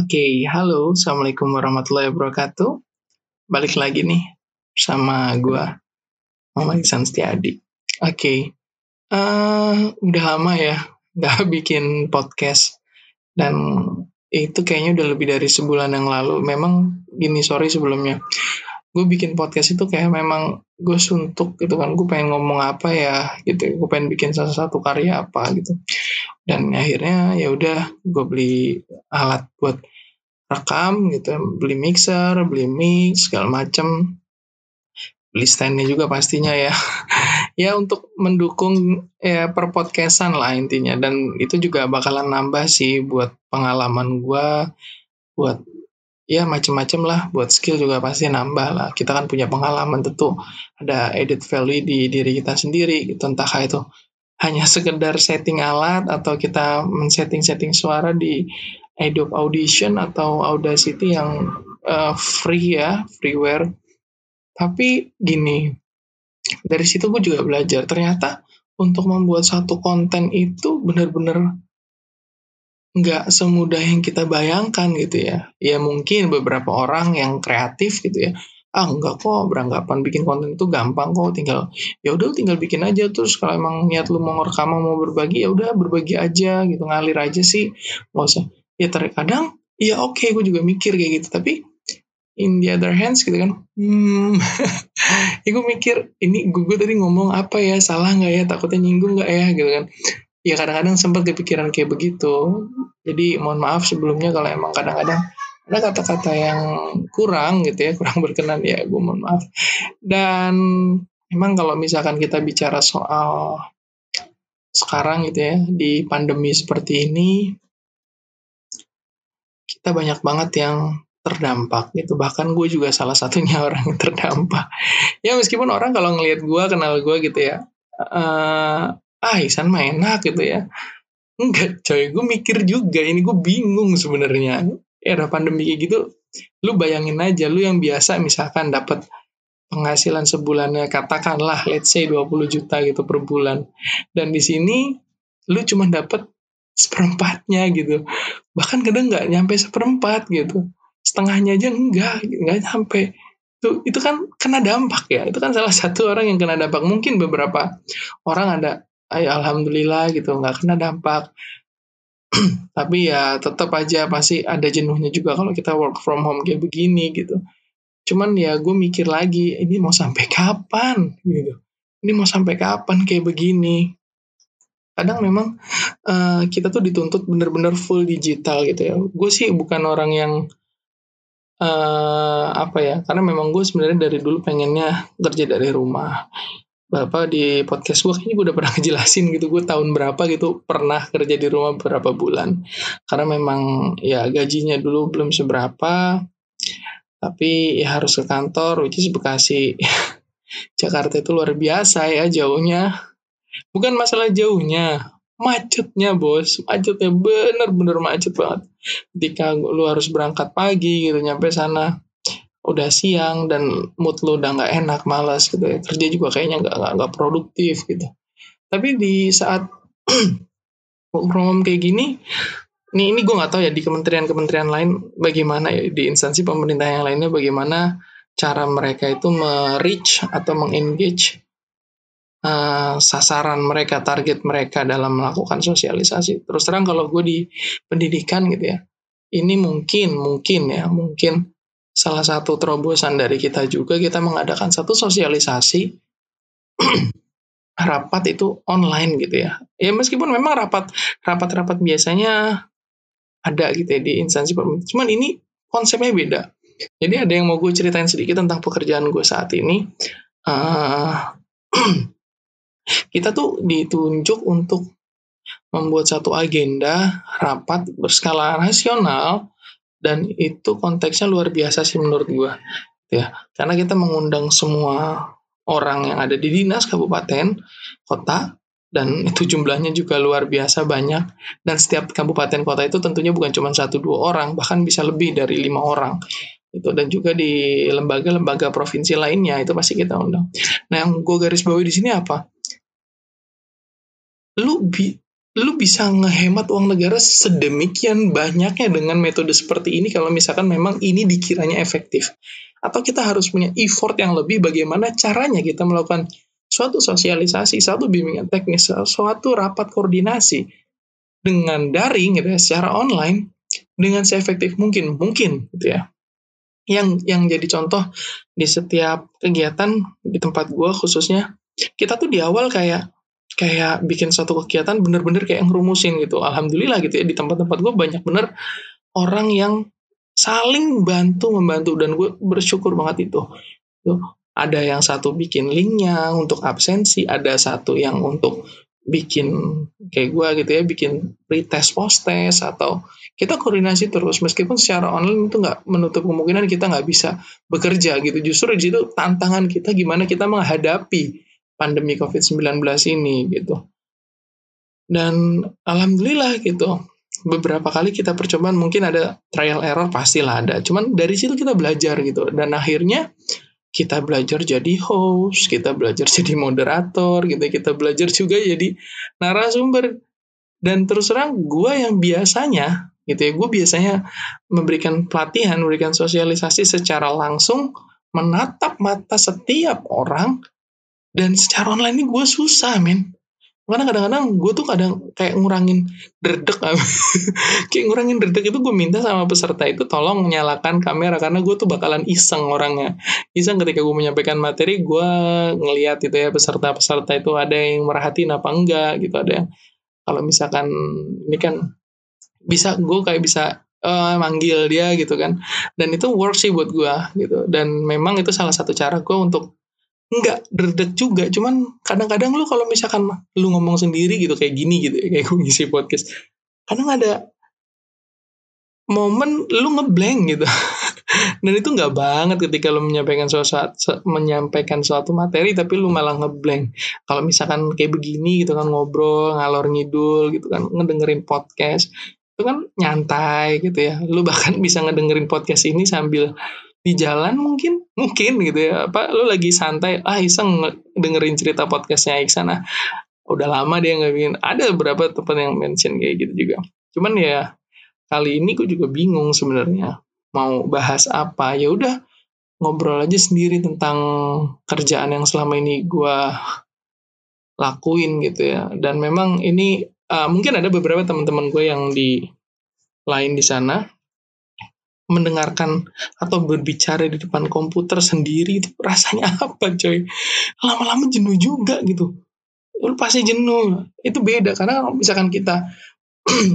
Oke, halo, assalamualaikum warahmatullahi wabarakatuh. Balik lagi nih sama gue, Mama Hasan Setiadi. Oke, udah lama ya nggak bikin podcast, dan itu kayaknya udah lebih dari sebulan yang lalu. Memang gini, sorry sebelumnya, gue bikin podcast itu kayak memang gue suntuk gitu kan, gue pengen ngomong apa ya gitu, gue pengen bikin salah satu karya apa gitu. Dan akhirnya ya udah gue beli alat buat rekam gitu, beli mixer, beli mic segala macem, beli standnya juga pastinya ya. Ya untuk mendukung ya, perpodcastan lah intinya. Dan itu juga bakalan nambah sih buat pengalaman gue, buat ya macam-macam lah, buat skill juga pasti nambah lah. Kita kan punya pengalaman, tentu ada added value di diri kita sendiri gitu. Entah itu hanya sekedar setting alat, atau kita men-setting suara di Adobe Audition atau Audacity yang free ya, freeware. Tapi gini, dari situ gue juga belajar, ternyata untuk membuat satu konten itu benar-benar nggak semudah yang kita bayangkan gitu ya. Ya mungkin beberapa orang yang kreatif gitu ya, enggak kok beranggapan bikin konten itu gampang kok, tinggal bikin aja. Terus kalau emang niat lu mau ngerekam, mau berbagi, ya udah berbagi aja gitu, ngalir aja sih, nggak usah. Ya terkadang ya oke, gue juga mikir kayak gitu, tapi in the other hands gitu kan, ya gue mikir ini gue tadi ngomong apa ya, salah nggak ya, takutnya nyinggung nggak ya gitu kan. Ya kadang-kadang sempat kepikiran kayak begitu. Jadi mohon maaf sebelumnya kalau emang kadang-kadang ada kata-kata yang kurang gitu ya, kurang berkenan ya, gue mohon maaf. Dan emang kalau misalkan kita bicara soal sekarang gitu ya, di pandemi seperti ini, kita banyak banget yang terdampak gitu. Bahkan gue juga salah satunya orang yang terdampak. Ya meskipun orang kalau ngelihat gue, kenal gue gitu ya, Ihsan mah enak gitu ya. Enggak coy, gue mikir juga. Ini gue bingung sebenarnya. Era pandemi kayak gitu, lu bayangin aja, lu yang biasa misalkan dapat penghasilan sebulannya, katakanlah let's say 20 juta gitu per bulan. Dan di sini lu cuma dapat seperempatnya gitu. Bahkan kadang gak nyampe seperempat gitu. Setengahnya aja enggak nyampe. Itu kan kena dampak ya. Itu kan salah satu orang yang kena dampak. Mungkin beberapa orang ada, alhamdulillah gitu, nggak kena dampak. Tapi ya tetap aja pasti ada jenuhnya juga kalau kita work from home kayak begini gitu. Cuman ya gue mikir lagi, ini mau sampai kapan gitu? Ini mau sampai kapan kayak begini? Kadang memang kita tuh dituntut bener-bener full digital gitu ya. Gue sih bukan orang yang karena memang gue sebenarnya dari dulu pengennya kerja dari rumah. Bapak di podcast gue kayaknya gue udah pernah ngejelasin gitu, gue tahun berapa gitu pernah kerja di rumah beberapa bulan, karena memang ya gajinya dulu belum seberapa, tapi ya harus ke kantor, which is Bekasi. Jakarta itu luar biasa ya jauhnya. Bukan masalah jauhnya, macetnya bos, macetnya bener-bener macet banget. Ketika lu harus berangkat pagi gitu, nyampe sana udah siang, dan mood lo udah gak enak, malas gitu ya. Kerja juga kayaknya gak produktif gitu. Tapi di saat program kayak gini, ini gue gak tahu ya di kementerian-kementerian lain bagaimana ya, di instansi pemerintah yang lainnya bagaimana cara mereka itu me-reach atau meng-engage sasaran mereka, target mereka dalam melakukan sosialisasi. Terus terang kalau gue di pendidikan gitu ya, ini mungkin salah satu terobosan dari kita juga, kita mengadakan satu sosialisasi rapat itu online gitu ya. Ya meskipun memang rapat biasanya ada gitu ya di instansi pemerintah. Cuman ini konsepnya beda. Jadi ada yang mau gue ceritain sedikit tentang pekerjaan gue saat ini. Kita tuh ditunjuk untuk membuat satu agenda rapat berskala nasional. Dan itu konteksnya luar biasa sih menurut gue, ya. Karena kita mengundang semua orang yang ada di dinas, kabupaten, kota, dan itu jumlahnya juga luar biasa banyak. Dan setiap kabupaten kota itu tentunya bukan cuma 1-2 orang, bahkan bisa lebih dari 5 orang. Itu dan juga di lembaga-lembaga provinsi lainnya itu pasti kita undang. Nah, yang gue garis bawahi di sini apa? Lu lu bisa ngehemat uang negara sedemikian banyaknya dengan metode seperti ini kalau misalkan memang ini dikiranya efektif. Atau kita harus punya effort yang lebih bagaimana caranya kita melakukan suatu sosialisasi, suatu bimbingan teknis, suatu rapat koordinasi dengan daring gitu ya, secara online dengan seefektif mungkin gitu ya. Yang jadi contoh di setiap kegiatan di tempat gua khususnya, kita tuh di awal kayak bikin suatu kegiatan bener-bener kayak ngerumusin gitu. Alhamdulillah gitu ya, di tempat-tempat gue banyak bener orang yang saling bantu-membantu, dan gue bersyukur banget itu. Ada yang satu bikin linknya untuk absensi, ada satu yang untuk bikin kayak gue gitu ya, bikin retest post-test, atau kita koordinasi terus, meskipun secara online itu nggak menutup kemungkinan kita nggak bisa bekerja gitu. Justru di situ tantangan kita gimana kita menghadapi pandemi Covid-19 ini gitu. Dan alhamdulillah gitu, beberapa kali kita percobaan mungkin ada trial error, pastilah ada. Cuman dari situ kita belajar gitu. Dan akhirnya kita belajar jadi host, kita belajar jadi moderator gitu, kita belajar juga jadi narasumber. Dan terus terang gue yang biasanya gitu ya, gue biasanya memberikan pelatihan, memberikan sosialisasi secara langsung, menatap mata setiap orang. Dan secara online ini gue susah, men. Karena kadang-kadang gue tuh kayak ngurangin derdek. Kayak ngurangin derdek itu gue minta sama peserta itu tolong nyalakan kamera. Karena gue tuh bakalan iseng orangnya. Iseng ketika gue menyampaikan materi, gue ngelihat itu ya peserta-peserta itu ada yang merhatiin apa enggak gitu. Ada yang kalau misalkan ini kan bisa, gue kayak bisa manggil dia gitu kan. Dan itu work sih buat gue gitu. Dan memang itu salah satu cara gue untuk enggak derdek juga, cuman kadang-kadang lu kalau misalkan lu ngomong sendiri gitu, kayak gini gitu, kayak gue ngisi podcast, kadang ada momen lu ngeblank gitu. Dan itu enggak banget ketika lu menyampaikan suatu materi, tapi lu malah ngeblank. Kalau misalkan kayak begini gitu kan, ngobrol, ngalor ngidul gitu kan, ngedengerin podcast, itu kan nyantai gitu ya. Lu bahkan bisa ngedengerin podcast ini sambil di jalan mungkin gitu ya, apa lu lagi santai, iseng dengerin cerita podcastnya Iksan, udah lama dia nggak bikin. Ada beberapa teman yang mention kayak gitu juga. Cuman ya kali ini gue juga bingung sebenarnya mau bahas apa. Ya udah, ngobrol aja sendiri tentang kerjaan yang selama ini gue lakuin gitu ya. Dan memang ini mungkin ada beberapa teman-teman gue yang di lain di sana mendengarkan atau berbicara di depan komputer sendiri, itu rasanya apa coy? Lama-lama jenuh juga gitu. Lu pasti jenuh. Itu beda, karena kalau misalkan kita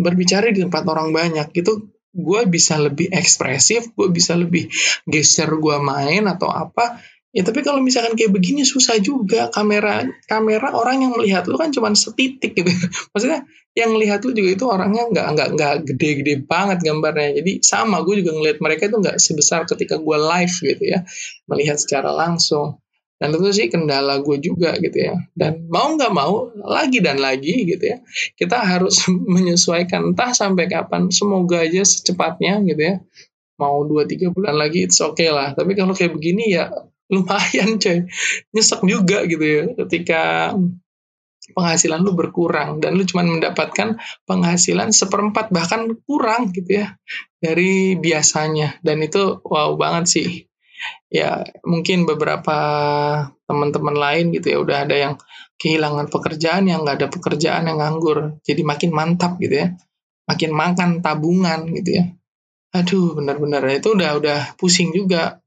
berbicara di tempat orang banyak gitu, gue bisa lebih ekspresif, gue bisa lebih geser gue main atau apa. Ya tapi kalau misalkan kayak begini susah juga. Kamera orang yang melihat lu kan cuman setitik gitu. Maksudnya yang lihat lu juga itu orangnya nggak gede-gede banget gambarnya. Jadi sama, gue juga ngelihat mereka itu nggak sebesar ketika gue live gitu ya, melihat secara langsung. Dan tentu sih kendala gue juga gitu ya. Dan mau nggak mau lagi dan lagi gitu ya, kita harus menyesuaikan. Entah sampai kapan, semoga aja secepatnya gitu ya. Mau 2-3 bulan lagi it's okay lah. Tapi kalau kayak begini ya lumayan coy, nyesek juga gitu ya ketika penghasilan lu berkurang dan lu cuma mendapatkan penghasilan 1/4 bahkan kurang gitu ya dari biasanya. Dan itu wow banget sih ya. Mungkin beberapa teman-teman lain gitu ya udah ada yang kehilangan pekerjaan, yang nggak ada pekerjaan, yang nganggur. Jadi makin mantap gitu ya, makin makan tabungan gitu ya. Aduh, benar-benar itu udah pusing juga.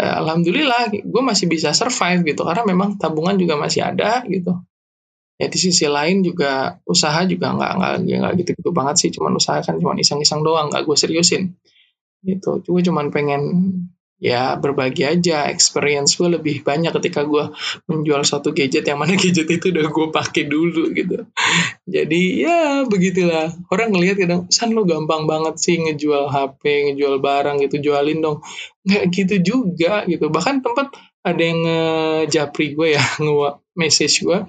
Alhamdulillah gue masih bisa survive gitu, karena memang tabungan juga masih ada gitu ya. Di sisi lain juga usaha juga nggak gitu banget sih. Cuman usaha kan cuman iseng-iseng doang, nggak gue seriusin gitu. Gue cuman pengen ya berbagi aja experience gue lebih banyak ketika gue menjual suatu gadget yang mana gadget itu udah gue pakai dulu gitu. Jadi ya begitulah, orang ngelihat kadang, "San, lo gampang banget sih ngejual HP, ngejual barang gitu, jualin dong." Nggak gitu juga gitu. Bahkan tempat ada yang ngejapri gue ya, nge-message gue,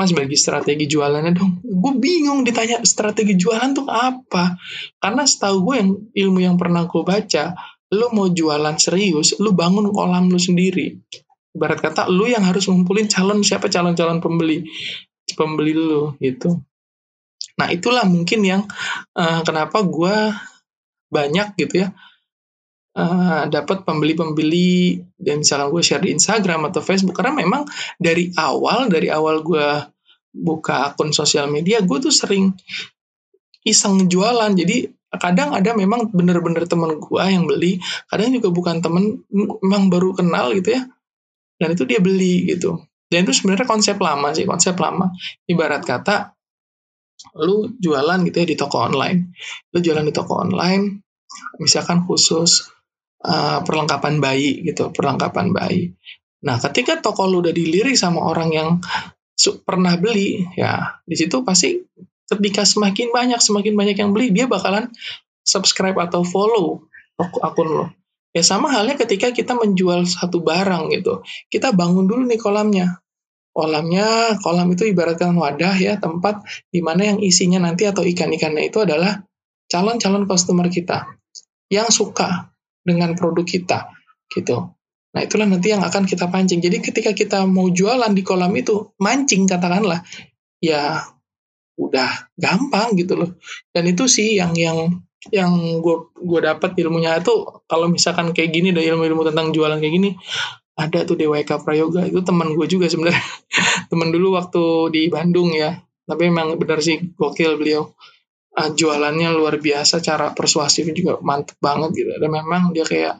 "Mas, bagi strategi jualannya dong." Gue bingung ditanya strategi jualan tuh apa, karena setahu gue yang ilmu yang pernah gue baca, lu mau jualan serius, lu bangun kolam lu sendiri. Ibarat kata lu yang harus ngumpulin calon pembeli lu gitu. Nah, itulah mungkin yang kenapa gue banyak gitu ya, dapat pembeli-pembeli, dan misalkan gue share di Instagram atau Facebook, karena memang dari awal gue buka akun sosial media, gue tuh sering iseng jualan. Jadi kadang ada memang bener-bener temen gue yang beli, kadang juga bukan temen, memang baru kenal gitu ya, dan itu dia beli gitu. Dan itu sebenarnya konsep lama, ibarat kata lu jualan gitu ya di toko online, misalkan khusus perlengkapan bayi. Nah, ketika toko lu udah dilirik sama orang yang pernah beli, ya di situ pasti ketika semakin banyak yang beli, dia bakalan subscribe atau follow akun lo. Ya sama halnya ketika kita menjual satu barang gitu. Kita bangun dulu nih kolamnya. Kolam itu ibaratkan wadah ya, tempat di mana yang isinya nanti atau ikan-ikannya itu adalah calon-calon customer kita yang suka dengan produk kita gitu. Nah, itulah nanti yang akan kita pancing. Jadi ketika kita mau jualan di kolam itu, mancing katakanlah, ya udah gampang gitu loh. Dan itu sih yang gue dapat ilmunya itu. Kalau misalkan kayak gini, dari ilmu-ilmu tentang jualan kayak gini, ada tuh Dewa Eka Prayoga, itu teman gue juga sebenarnya. Teman dulu waktu di Bandung ya. Tapi emang benar sih gokil beliau. Jualannya luar biasa, cara persuasifnya juga mantep banget gitu. Dan memang dia kayak,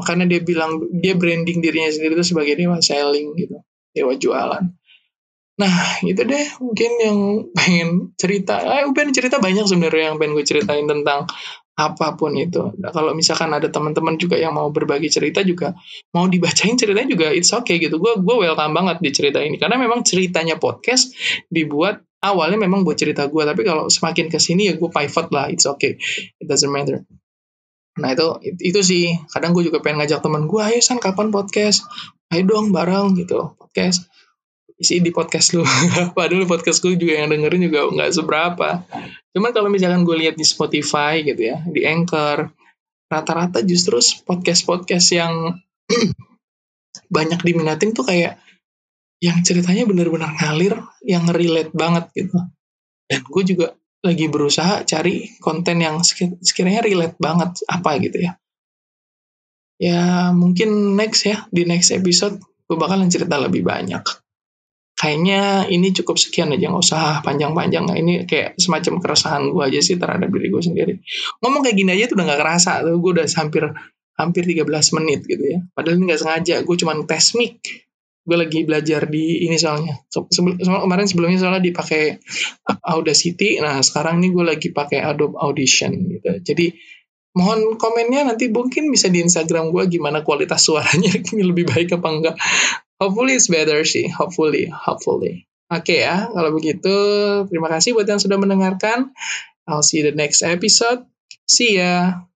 makanya dia bilang dia branding dirinya sendiri itu sebagai dewa selling gitu, dewa jualan. Nah, itu deh mungkin yang pengen cerita. Banyak sebenarnya yang pengen gue ceritain tentang apapun itu. Nah, kalau misalkan ada teman-teman juga yang mau berbagi cerita juga, mau dibacain ceritanya juga, it's okay gitu. Gue welcome banget di cerita ini. Karena memang ceritanya podcast dibuat, awalnya memang buat cerita gue. Tapi kalau semakin kesini ya gue pivot lah, it's okay. It doesn't matter. Nah, itu sih. Kadang gue juga pengen ngajak teman gue, ayo San, kapan podcast? Ayo dong bareng gitu, podcast. Isi di podcast lu. Padahal podcast gue juga yang dengerin juga gak seberapa. Cuman kalau misalkan gue lihat di Spotify gitu ya, di Anchor, rata-rata justru podcast-podcast yang banyak diminatin tuh kayak yang ceritanya benar-benar ngalir, yang relate banget gitu. Dan gue juga lagi berusaha cari konten yang sekiranya relate banget apa gitu ya. Ya mungkin next ya, di next episode gue bakalan cerita lebih banyak. Kayaknya ini cukup sekian aja, nggak usah panjang-panjang. Ini kayak semacam keresahan gue aja sih terhadap diri gue sendiri. Ngomong kayak gini aja tuh udah nggak kerasa. Gue udah hampir 13 menit gitu ya. Padahal ini nggak sengaja. Gue cuma tes mic. Gue lagi belajar di ini soalnya. Sebelumnya soalnya dipakai Audacity. Nah sekarang ini gue lagi pakai Adobe Audition gitu. Jadi mohon komennya nanti mungkin bisa di Instagram gue gimana kualitas suaranya lebih baik apa enggak. Hopefully it's better sih, hopefully. Oke ya, kalau begitu terima kasih buat yang sudah mendengarkan. I'll see you the next episode. See ya.